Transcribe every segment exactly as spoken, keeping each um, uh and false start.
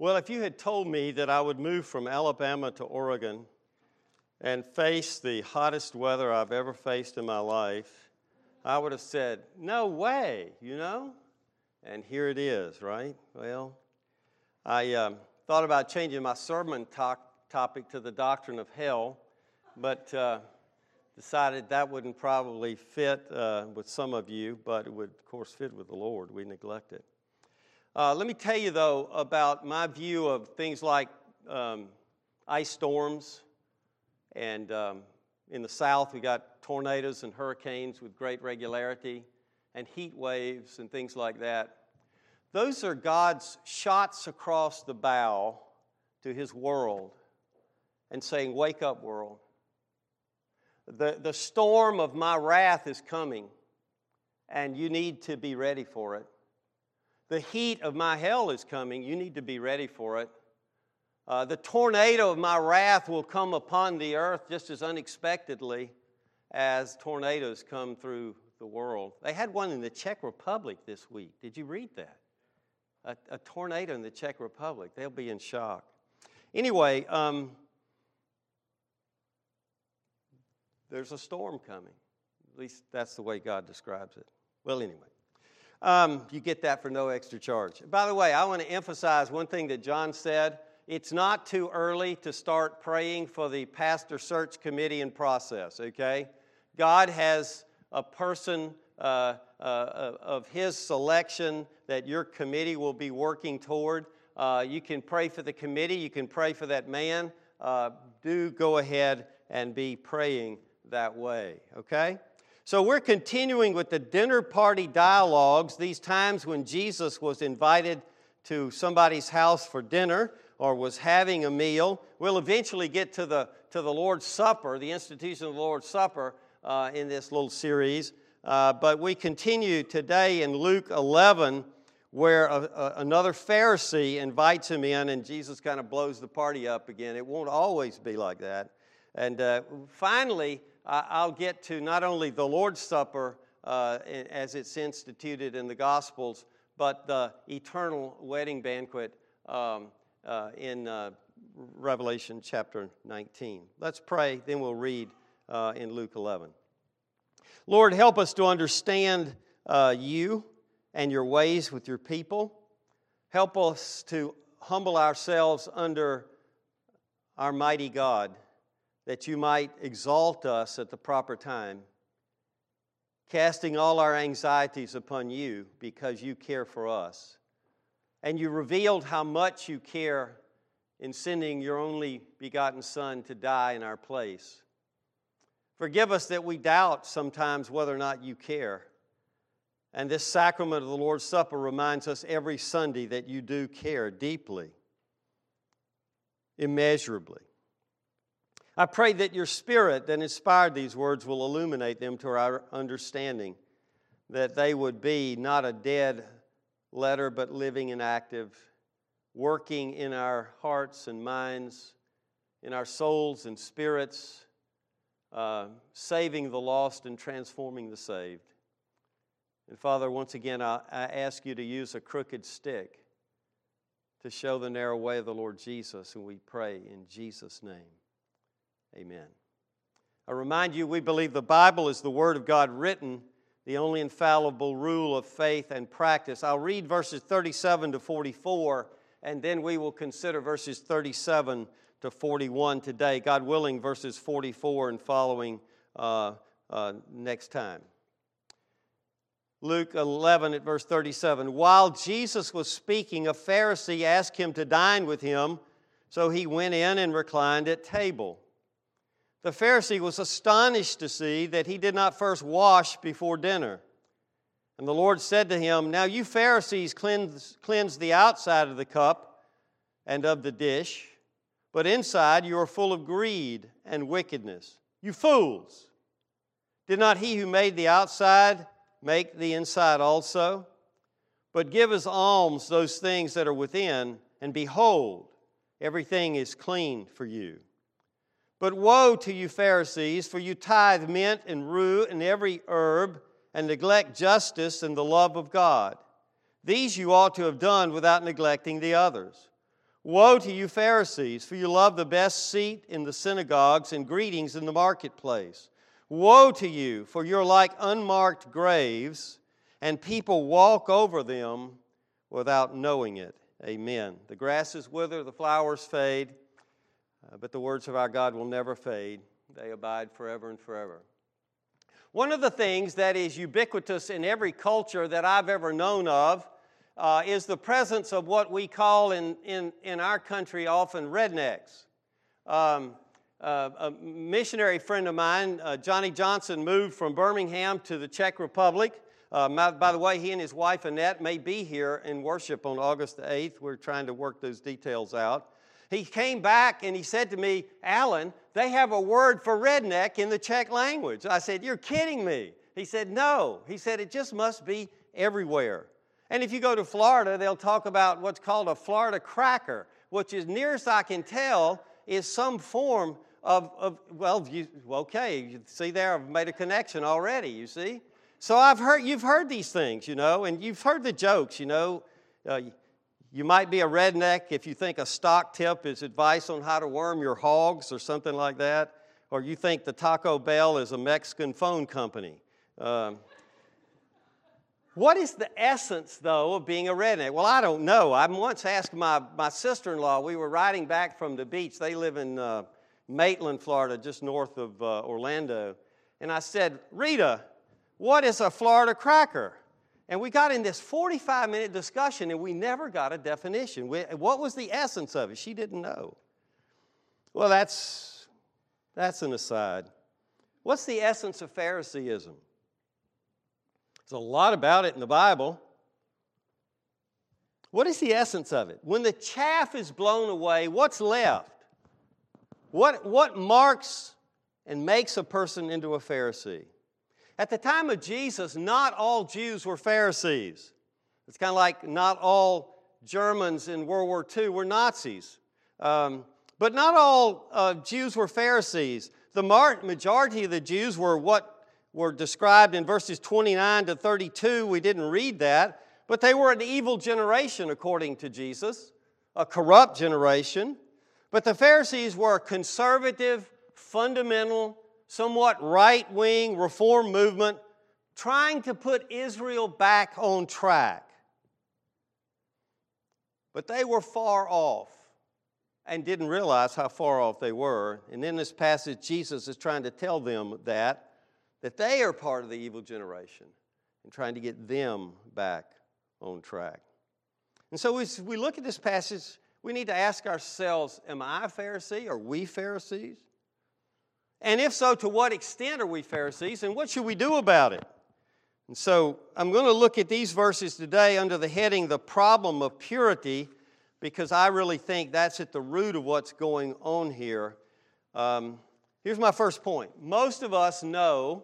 Well, if you had told me that I would move from Alabama to Oregon and face the hottest weather I've ever faced in my life, I would have said, no way, you know? And here it is, right? Well, I um, thought about changing my sermon to- topic to the doctrine of hell, but uh, decided that wouldn't probably fit uh, with some of you, but it would, of course, fit with the Lord. We neglect it. Uh, let me tell you, though, about my view of things like um, ice storms, and um, in the South, we got tornadoes and hurricanes with great regularity, and heat waves and things like that. Those are God's shots across the bow to his world and saying, wake up, world. The, the storm of my wrath is coming, and you need to be ready for it. The heat of my hell is coming. You need to be ready for it. Uh, the tornado of my wrath will come upon the earth just as unexpectedly as tornadoes come through the world. They had one in the Czech Republic this week. Did you read that? A, a tornado in the Czech Republic. They'll be in shock. Anyway, um, there's a storm coming. At least that's the way God describes it. Well, anyway. Um, you get that for no extra charge. By the way, I want to emphasize one thing that John said. It's not too early to start praying for the pastor search committee and process, okay? God has a person uh, uh, of his selection that your committee will be working toward. Uh, you can pray for the committee. You can pray for that man. Uh, do go ahead and be praying that way, okay? So we're continuing with the dinner party dialogues, these times when Jesus was invited to somebody's house for dinner or was having a meal. We'll eventually get to the to the Lord's Supper, the institution of the Lord's Supper uh, in this little series. Uh, but we continue today in Luke eleven, where a, a, another Pharisee invites him in, and Jesus kind of blows the party up again. It won't always be like that. And uh, finally, I'll get to not only the Lord's Supper uh, as it's instituted in the Gospels, but the eternal wedding banquet um, uh, in uh, Revelation chapter nineteen. Let's pray, then we'll read uh, in Luke eleven. Lord, help us to understand uh, you and your ways with your people. Help us to humble ourselves under our mighty God, that you might exalt us at the proper time, casting all our anxieties upon you because you care for us. And you revealed how much you care in sending your only begotten Son to die in our place. Forgive us that we doubt sometimes whether or not you care. And this sacrament of the Lord's Supper reminds us every Sunday that you do care deeply, immeasurably. I pray that your Spirit that inspired these words will illuminate them to our understanding, that they would be not a dead letter, but living and active, working in our hearts and minds, in our souls and spirits, uh, saving the lost and transforming the saved. And Father, once again, I, I ask you to use a crooked stick to show the narrow way of the Lord Jesus, and we pray in Jesus' name. Amen. I remind you, we believe the Bible is the Word of God written, the only infallible rule of faith and practice. I'll read verses thirty-seven to forty-four, and then we will consider verses thirty-seven to forty-one today. God willing, verses forty-four and following uh, uh, next time. Luke eleven at verse thirty-seven. While Jesus was speaking, a Pharisee asked him to dine with him, so he went in and reclined at table. The Pharisee was astonished to see that he did not first wash before dinner. And the Lord said to him, now you Pharisees cleanse, cleanse the outside of the cup and of the dish, but inside you are full of greed and wickedness. You fools! Did not he who made the outside make the inside also? But give as alms those things that are within, and behold, everything is clean for you. But woe to you Pharisees, for you tithe mint and rue and every herb, and neglect justice and the love of God. These you ought to have done without neglecting the others. Woe to you, Pharisees, for you love the best seat in the synagogues and greetings in the marketplace. Woe to you, for you're like unmarked graves, and people walk over them without knowing it. Amen. The grasses wither, the flowers fade, uh, but the words of our God will never fade. They abide forever and forever. One of the things that is ubiquitous in every culture that I've ever known of Uh, is the presence of what we call in, in, in our country often rednecks. Um, uh, a missionary friend of mine, uh, Johnny Johnson, moved from Birmingham to the Czech Republic. Uh, my, by the way, he and his wife Annette may be here in worship on August the eighth. We're trying to work those details out. He came back and he said to me, "Alan, they have a word for redneck in the Czech language." I said, "You're kidding me." He said, "No." He said, "It just must be everywhere." And if you go to Florida, they'll talk about what's called a Florida cracker, which is, nearest I can tell, is some form of, of well, you, okay, you see there, I've made a connection already, you see. So I've heard, you've heard these things, you know, and you've heard the jokes, you know. Uh, you might be a redneck if you think a stock tip is advice on how to worm your hogs or something like that, or you think the Taco Bell is a Mexican phone company. Um, What is the essence, though, of being a redneck? Well, I don't know. I once asked my, my sister-in-law, we were riding back from the beach. They live in uh, Maitland, Florida, just north of uh, Orlando. And I said, "Rita, what is a Florida cracker?" And we got in this forty-five minute discussion, and we never got a definition. We, what was the essence of it? She didn't know. Well, that's, that's an aside. What's the essence of Phariseeism? There's a lot about it in the Bible. What is the essence of it? When the chaff is blown away, what's left? What, what marks and makes a person into a Pharisee? At the time of Jesus, not all Jews were Pharisees. It's kind of like not all Germans in World War Two were Nazis. Um, but not all uh, Jews were Pharisees. The majority of the Jews were what were described in verses twenty-nine to thirty-two. We didn't read that, but they were an evil generation according to Jesus, a corrupt generation. But the Pharisees were a conservative, fundamental, somewhat right-wing reform movement trying to put Israel back on track. But they were far off and didn't realize how far off they were. And in this passage, Jesus is trying to tell them that that they are part of the evil generation and trying to get them back on track. And so as we look at this passage, we need to ask ourselves, am I a Pharisee? Are we Pharisees? And if so, to what extent are we Pharisees, and what should we do about it? And so I'm going to look at these verses today under the heading, The Problem of Purity, because I really think that's at the root of what's going on here. Um, here's my first point. Most of us know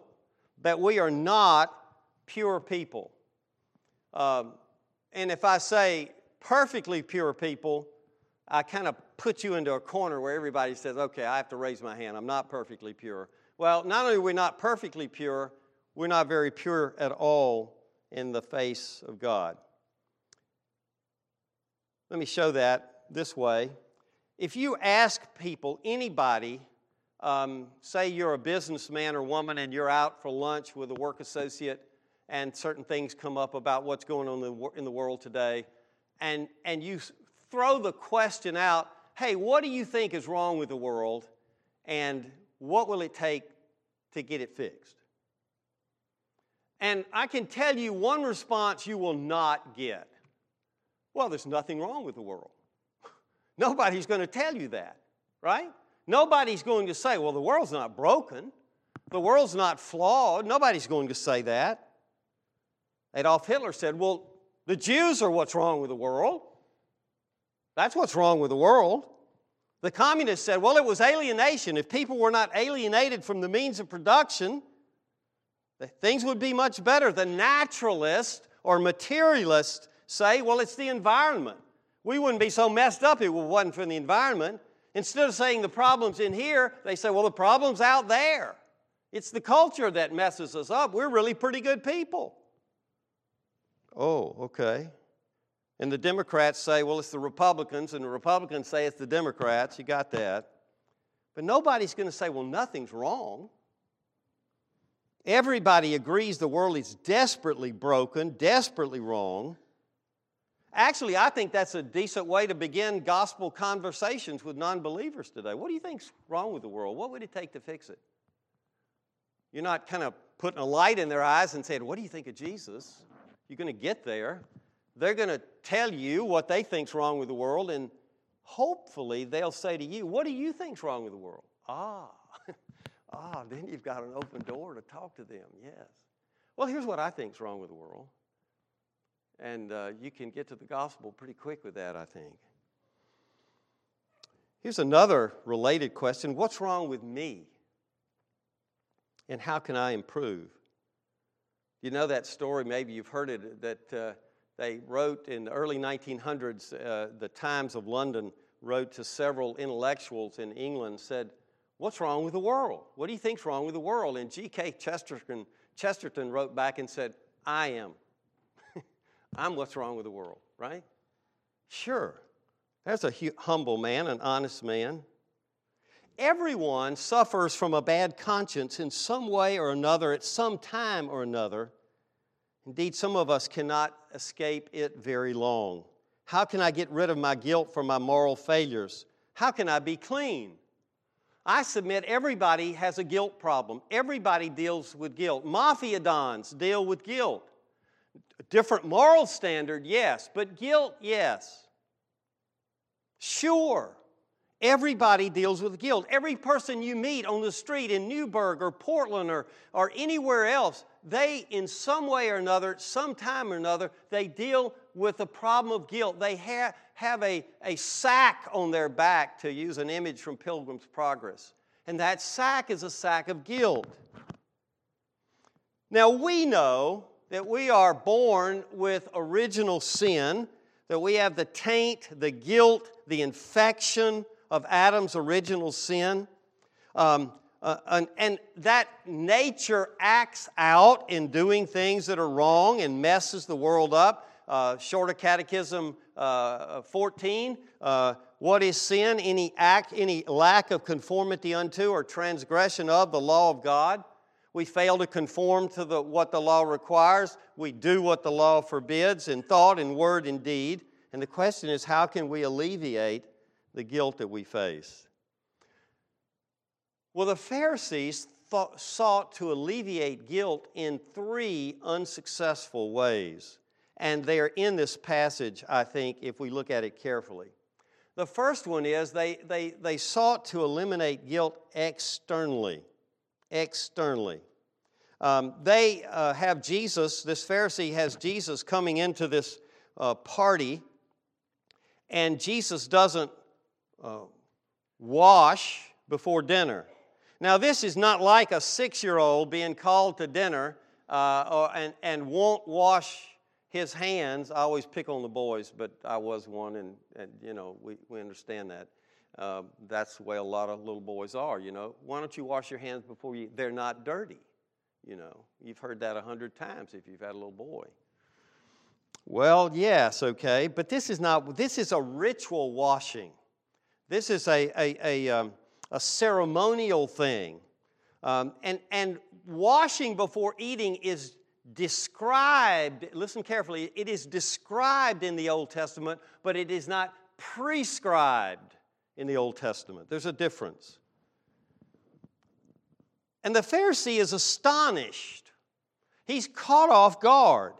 that we are not pure people. Um, and if I say perfectly pure people, I kind of put you into a corner where everybody says, "Okay, I have to raise my hand. I'm not perfectly pure." Well, not only are we not perfectly pure, we're not very pure at all in the face of God. Let me show that this way. If you ask people, anybody, Um, say you're a businessman or woman and you're out for lunch with a work associate and certain things come up about what's going on in the, wor- in the world today, and, and you throw the question out, "Hey, what do you think is wrong with the world, and what will it take to get it fixed?" And I can tell you one response you will not get. "Well, there's nothing wrong with the world." Nobody's going to tell you that, right? Nobody's going to say, "Well, the world's not broken. The world's not flawed." Nobody's going to say that. Adolf Hitler said, "Well, the Jews are what's wrong with the world. That's what's wrong with the world." The communists said, "Well, it was alienation. If people were not alienated from the means of production, things would be much better." The naturalist or materialist say, "Well, it's the environment. We wouldn't be so messed up if it wasn't for the environment." Instead of saying the problem's in here, they say, "Well, the problem's out there. It's the culture that messes us up. We're really pretty good people." Oh, okay. And the Democrats say, well, it's the Republicans, and the Republicans say it's the Democrats. You got that. But nobody's going to say, well, nothing's wrong. Everybody agrees the world is desperately broken, desperately wrong. Actually, I think that's a decent way to begin gospel conversations with non-believers today. What do you think's wrong with the world? What would it take to fix it? You're not kind of putting a light in their eyes and saying, what do you think of Jesus? You're going to get there. They're going to tell you what they think's wrong with the world, and hopefully they'll say to you, what do you think's wrong with the world? Ah. Ah, then you've got an open door to talk to them, yes. Well, here's what I think's wrong with the world. And uh, you can get to the gospel pretty quick with that, I think. Here's another related question. What's wrong with me? And how can I improve? You know that story, maybe you've heard it, that uh, they wrote in the early nineteen hundreds, uh, the Times of London wrote to several intellectuals in England, said, what's wrong with the world? What do you think's wrong with the world? And G K Chesterton, Chesterton wrote back and said, I am. I'm what's wrong with the world, right? Sure. That's a humble man, an honest man. Everyone suffers from a bad conscience in some way or another at some time or another. Indeed, some of us cannot escape it very long. How can I get rid of my guilt for my moral failures? How can I be clean? I submit everybody has a guilt problem. Everybody deals with guilt. Mafia dons deal with guilt. Different moral standard, yes, but guilt, yes. Sure, everybody deals with guilt. Every person you meet on the street in Newburgh or Portland or, or anywhere else, they, in some way or another, sometime or another, they deal with the problem of guilt. They have... have a, a sack on their back, to use an image from Pilgrim's Progress. And that sack is a sack of guilt. Now, we know that we are born with original sin, that we have the taint, the guilt, the infection of Adam's original sin. Um, uh, and, and that nature acts out in doing things that are wrong and messes the world up. Uh, Shorter Catechism uh, fourteen, uh, what is sin? Any act, any lack of conformity unto or transgression of the law of God. We fail to conform to the, what the law requires. We do what the law forbids in thought, in word, in deed. And the question is, how can we alleviate the guilt that we face? Well, the Pharisees thought, sought to alleviate guilt in three unsuccessful ways. And they are in this passage, I think, if we look at it carefully. The first one is they, they, they sought to eliminate guilt externally. Externally. Um, they uh, have Jesus, this Pharisee has Jesus coming into this uh, party, and Jesus doesn't uh, wash before dinner. Now, this is not like a six-year-old being called to dinner uh, or, and, and won't wash his hands. I always pick on the boys, but I was one, and, and you know, we, we understand that. Uh, that's the way a lot of little boys are, you know. Why don't you wash your hands before you... They're not dirty, you know. You've heard that a hundred times if you've had a little boy. Well, yes, okay, but this is not... This is a ritual washing. This is a, a, a, um, a ceremonial thing. Um, and, and washing before eating is... described, listen carefully, it is described in the Old Testament, but it is not prescribed in the Old Testament. There's a difference. And the Pharisee is astonished. He's caught off guard.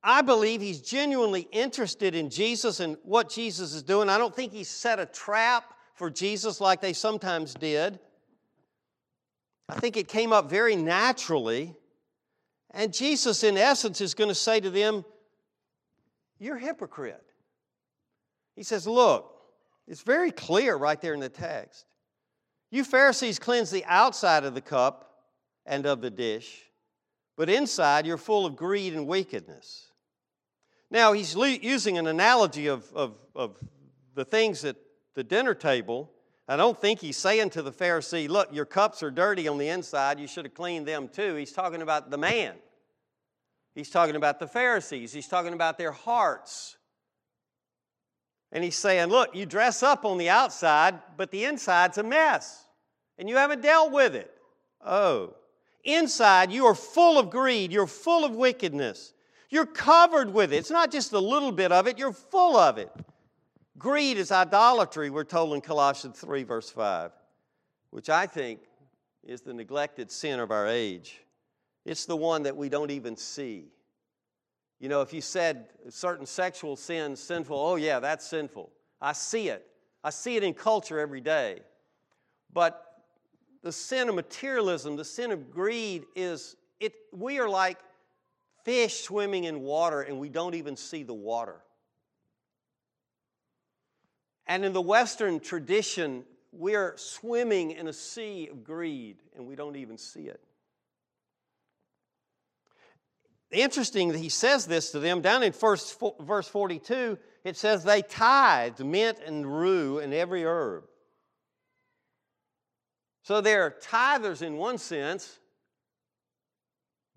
I believe he's genuinely interested in Jesus and what Jesus is doing. I don't think he set a trap for Jesus like they sometimes did. I think it came up very naturally. And Jesus, in essence, is going to say to them, you're a hypocrite. He says, look, it's very clear right there in the text. You Pharisees cleanse the outside of the cup and of the dish, but inside you're full of greed and wickedness. Now, he's using an analogy of, of, of the things at the dinner table. I don't think he's saying to the Pharisee, look, your cups are dirty on the inside. You should have cleaned them too. He's talking about the man. He's talking about the Pharisees. He's talking about their hearts. And he's saying, look, you dress up on the outside, but the inside's a mess, and you haven't dealt with it. Oh, inside you are full of greed. You're full of wickedness. You're covered with it. It's not just a little bit of it. You're full of it. Greed is idolatry, we're told in Colossians three, verse five, which I think is the neglected sin of our age. It's the one that we don't even see. You know, if you said certain sexual sins sinful, oh yeah, that's sinful. I see it. I see it in culture every day. But the sin of materialism, the sin of greed is, it. we are like fish swimming in water and we don't even see the water. And in the Western tradition, we're swimming in a sea of greed, and we don't even see it. Interesting that he says this to them. Down in first, verse forty-two, it says, they tithed mint and rue and every herb. So they're tithers in one sense,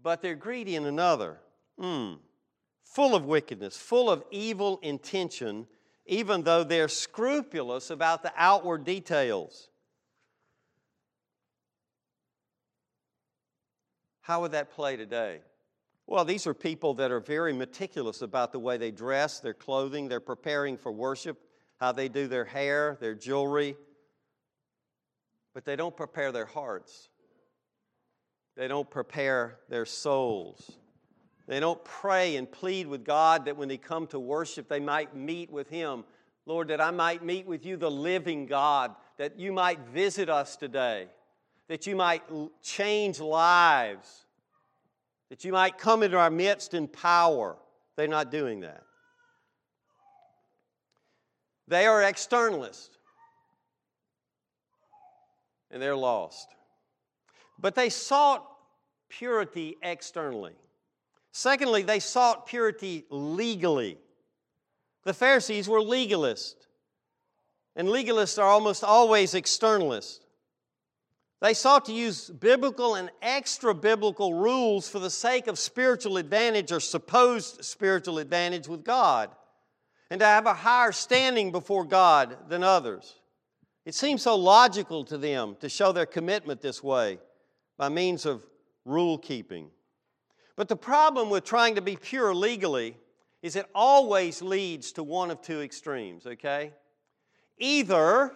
but they're greedy in another. Mm. Full of wickedness, full of evil intention, even though they're scrupulous about the outward details. How would that play today? Well, these are people that are very meticulous about the way they dress, their clothing, they're preparing for worship, how they do their hair, their jewelry, but they don't prepare their hearts. They don't prepare their souls. They don't pray and plead with God that when they come to worship, they might meet with Him. Lord, that I might meet with You, the living God, that You might visit us today, that You might change lives, that You might come into our midst in power. They're not doing that. They are externalists, and they're lost. But they sought purity externally. Secondly, they sought purity legally. The Pharisees were legalists, and legalists are almost always externalists. They sought to use biblical and extra-biblical rules for the sake of spiritual advantage or supposed spiritual advantage with God, and to have a higher standing before God than others. It seemed so logical to them to show their commitment this way by means of rule-keeping. But the problem with trying to be pure legally is it always leads to one of two extremes, okay? Either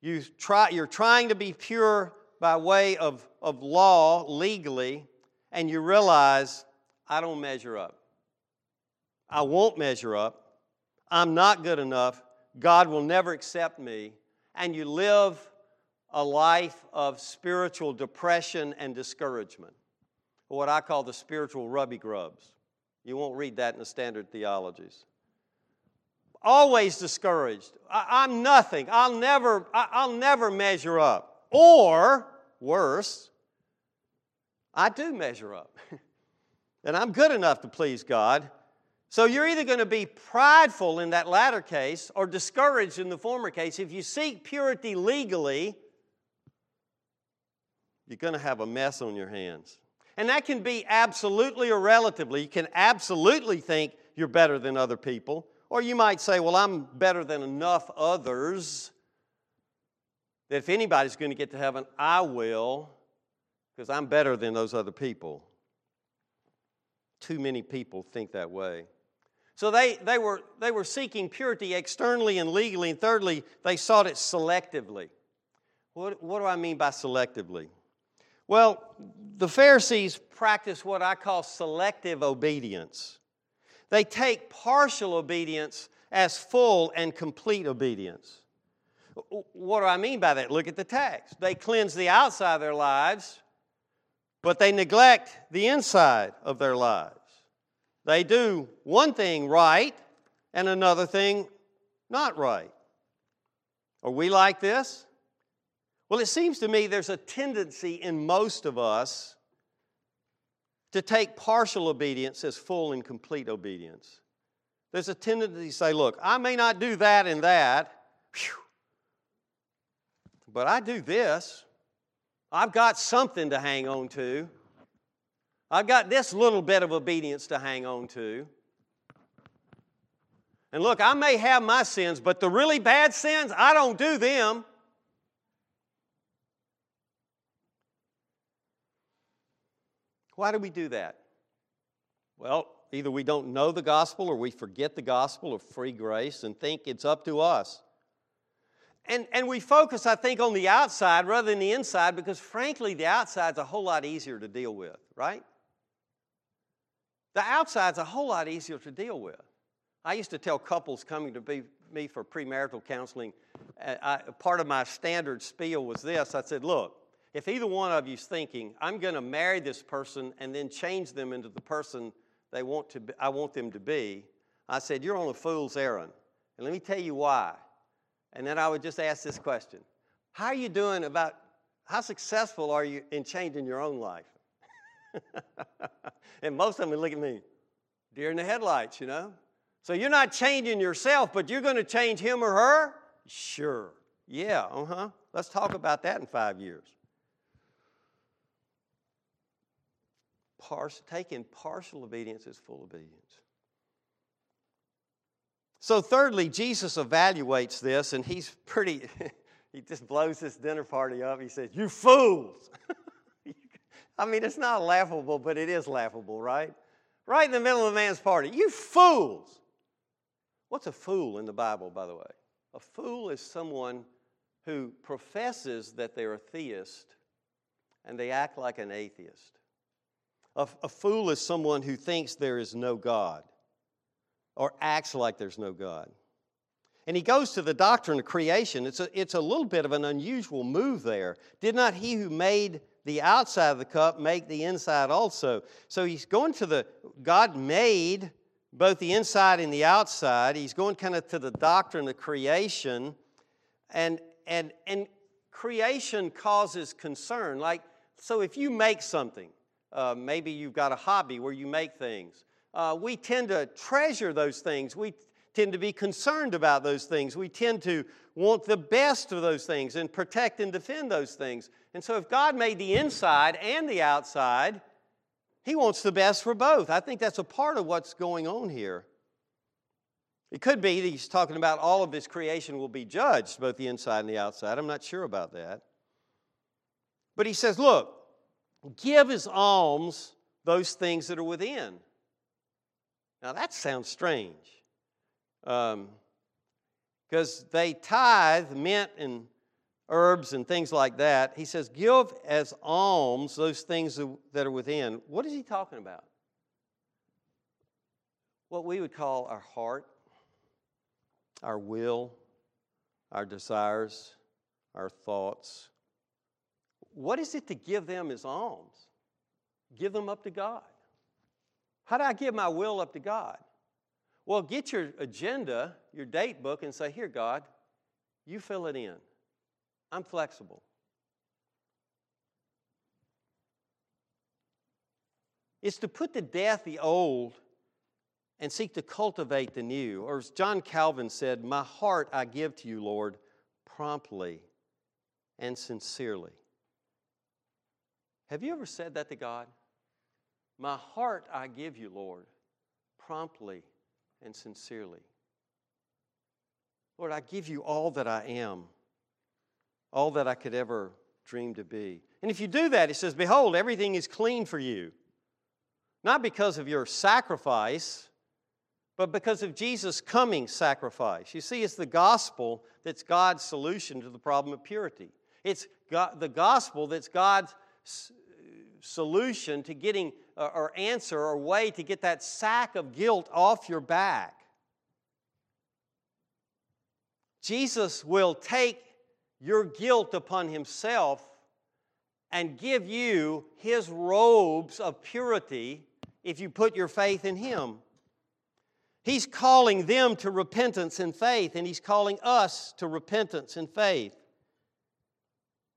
you try, you're trying to be pure by way of, of law, legally, and you realize, I don't measure up. I won't measure up. I'm not good enough. God will never accept me. And you live a life of spiritual depression and discouragement, or what I call the spiritual rubby grubs. You won't read that in the standard theologies. Always discouraged. I, I'm nothing. I'll never, I, I'll never measure up. Or, worse, I do measure up. And I'm good enough to please God. So you're either going to be prideful in that latter case or discouraged in the former case. If you seek purity legally, you're going to have a mess on your hands. And that can be absolutely or relatively. You can absolutely think you're better than other people. Or you might say, well, I'm better than enough others that if anybody's going to get to heaven, I will, because I'm better than those other people. Too many people think that way. So they, they were, they were seeking purity externally and legally. And thirdly, they sought it selectively. What, what do I mean by selectively? Well, the Pharisees practice what I call selective obedience. They take partial obedience as full and complete obedience. What do I mean by that? Look at the text. They cleanse the outside of their lives, but they neglect the inside of their lives. They do one thing right and another thing not right. Are we like this? Well, it seems to me there's a tendency in most of us to take partial obedience as full and complete obedience. There's a tendency to say, look, I may not do that and that, but I do this. I've got something to hang on to. I've got this little bit of obedience to hang on to. And look, I may have my sins, but the really bad sins, I don't do them. Why do we do that? Well, either we don't know the gospel or we forget the gospel of free grace and think it's up to us. And, and we focus, I think, on the outside rather than the inside because, frankly, the outside's a whole lot easier to deal with, right? The outside's a whole lot easier to deal with. I used to tell couples coming to be, me for premarital counseling, I, part of my standard spiel was this. I said, look, if either one of you's thinking, I'm going to marry this person and then change them into the person they want to be, I want them to be, I said, you're on a fool's errand. And let me tell you why. And then I would just ask this question. How are you doing about, how successful are you in changing your own life? And most of them would look at me, deer in the headlights, you know. So you're not changing yourself, but you're going to change him or her? Sure. Yeah, uh-huh. Let's talk about that in five years. Par- taking partial obedience is full obedience. So thirdly, Jesus evaluates this, and he's pretty, he just blows this dinner party up. He says, you fools. I mean, it's not laughable, but it is laughable, right? Right in the middle of a man's party. You fools. What's a fool in the Bible, by the way? A fool is someone who professes that they're a theist and they act like an atheist. A, a fool is someone who thinks there is no God or acts like there's no God. And he goes to the doctrine of creation. It's a, it's a little bit of an unusual move there. Did not he who made the outside of the cup make the inside also? So he's going to the, God made both the inside and the outside. He's going kind of to the doctrine of creation, and and and creation causes concern. Like, so if you make something, uh, maybe you've got a hobby where you make things. Uh, we tend to treasure those things. We tend to be concerned about those things. We tend to want the best of those things and protect and defend those things. And so if God made the inside and the outside, he wants the best for both. I think that's a part of what's going on here. It could be that he's talking about all of his creation will be judged, both the inside and the outside. I'm not sure about that. But he says, look, give as alms those things that are within. Now that sounds strange. Um, because they tithe mint and herbs and things like that. He says, give as alms those things that are within. What is he talking about? What we would call our heart, our will, our desires, our thoughts. What is it to give them as alms? Give them up to God. How do I give my will up to God? Well, get your agenda, your date book, and say, here, God, you fill it in. I'm flexible. It's to put to death the old and seek to cultivate the new. Or as John Calvin said, my heart I give to you, Lord, promptly and sincerely. Have you ever said that to God? My heart I give you, Lord, promptly and sincerely. Lord, I give you all that I am, all that I could ever dream to be. And if you do that, it says, behold, everything is clean for you. Not because of your sacrifice, but because of Jesus' coming sacrifice. You see, it's the gospel that's God's solution to the problem of purity. It's God, the gospel that's God's solution to getting or answer or way to get that sack of guilt off your back. Jesus will take your guilt upon himself and give you his robes of purity if you put your faith in him. He's calling them to repentance and faith, and he's calling us to repentance and faith.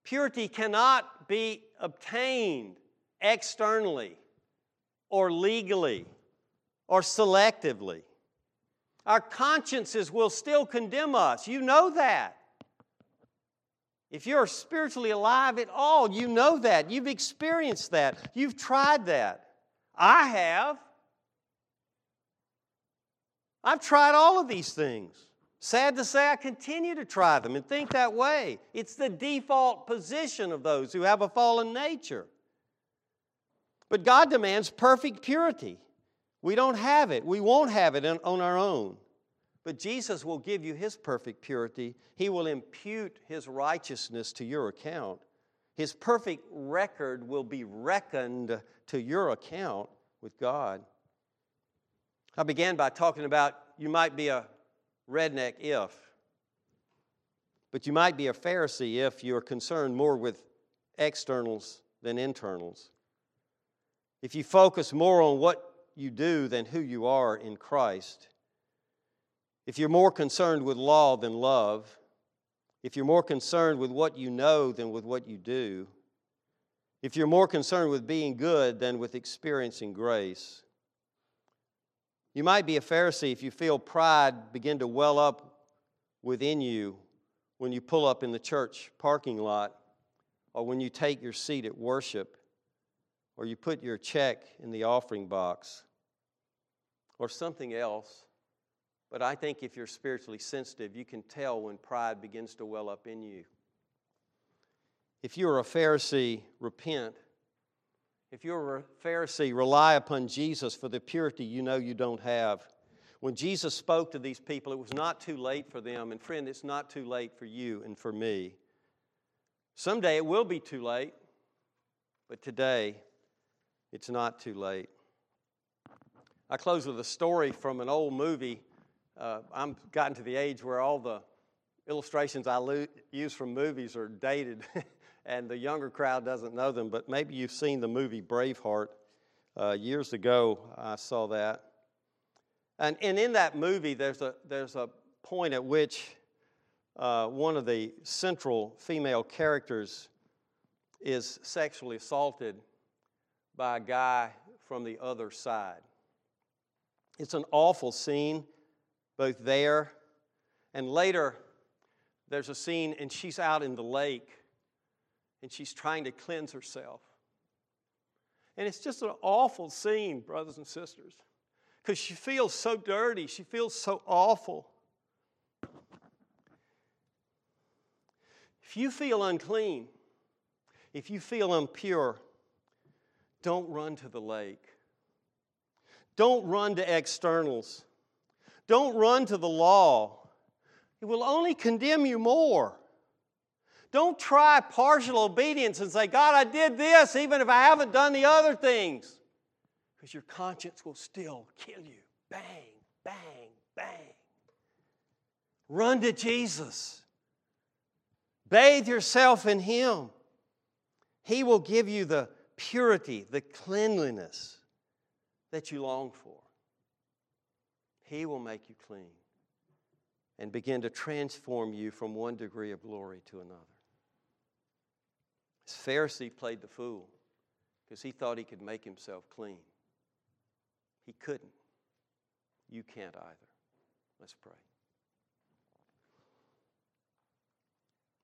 Purity cannot be obtained externally or legally or selectively. Our consciences will still condemn us. You know that. If you're spiritually alive at all, you know that. You've experienced that. You've tried that. I have. I've tried all of these things. Sad to say, I continue to try them and think that way. It's the default position of those who have a fallen nature. But God demands perfect purity. We don't have it. We won't have it on our own. But Jesus will give you His perfect purity. He will impute His righteousness to your account. His perfect record will be reckoned to your account with God. I began by talking about you might be a redneck if, but you might be a Pharisee if you're concerned more with externals than internals. If you focus more on what you do than who you are in Christ. If you're more concerned with law than love, if you're more concerned with what you know than with what you do, if you're more concerned with being good than with experiencing grace, you might be a Pharisee if you feel pride begin to well up within you when you pull up in the church parking lot or when you take your seat at worship or you put your check in the offering box or something else. But I think if you're spiritually sensitive, you can tell when pride begins to well up in you. If you're a Pharisee, repent. If you're a Pharisee, rely upon Jesus for the purity you know you don't have. When Jesus spoke to these people, it was not too late for them. And friend, it's not too late for you and for me. Someday it will be too late, but today it's not too late. I close with a story from an old movie. Uh, I'm gotten to the age where all the illustrations I lo- use from movies are dated, and the younger crowd doesn't know them. But maybe you've seen the movie Braveheart. Uh, years ago, I saw that. And, and in that movie, there's a, there's a point at which uh, one of the central female characters is sexually assaulted by a guy from the other side. It's an awful scene. Both there and later, there's a scene, and she's out in the lake, and she's trying to cleanse herself. And it's just an awful scene, brothers and sisters, because she feels so dirty. She feels so awful. If you feel unclean, if you feel impure, don't run to the lake. Don't run to externals. Don't run to the law. It will only condemn you more. Don't try partial obedience and say, God, I did this even if I haven't done the other things. Because your conscience will still kill you. Bang, bang, bang. Run to Jesus. Bathe yourself in Him. He will give you the purity, the cleanliness that you long for. He will make you clean and begin to transform you from one degree of glory to another. This Pharisee played the fool because he thought he could make himself clean. He couldn't. You can't either. Let's pray.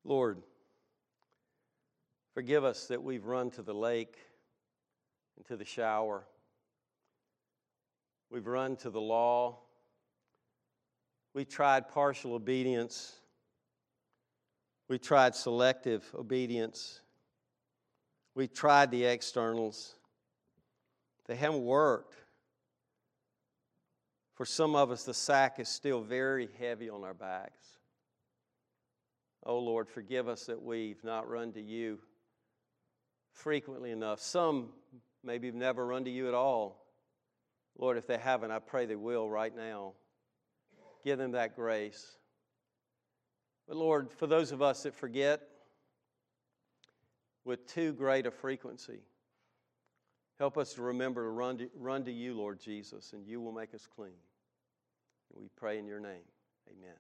Lord, forgive us that we've run to the lake and to the shower. We've run to the law. We tried partial obedience. We tried selective obedience. We tried the externals. They haven't worked. For some of us, the sack is still very heavy on our backs. Oh, Lord, forgive us that we've not run to You frequently enough. Some maybe have never run to You at all. Lord, if they haven't, I pray they will right now. Give them that grace. But Lord, for those of us that forget with too great a frequency, help us to remember to run to, run to You, Lord Jesus, and You will make us clean. We pray in Your name. Amen.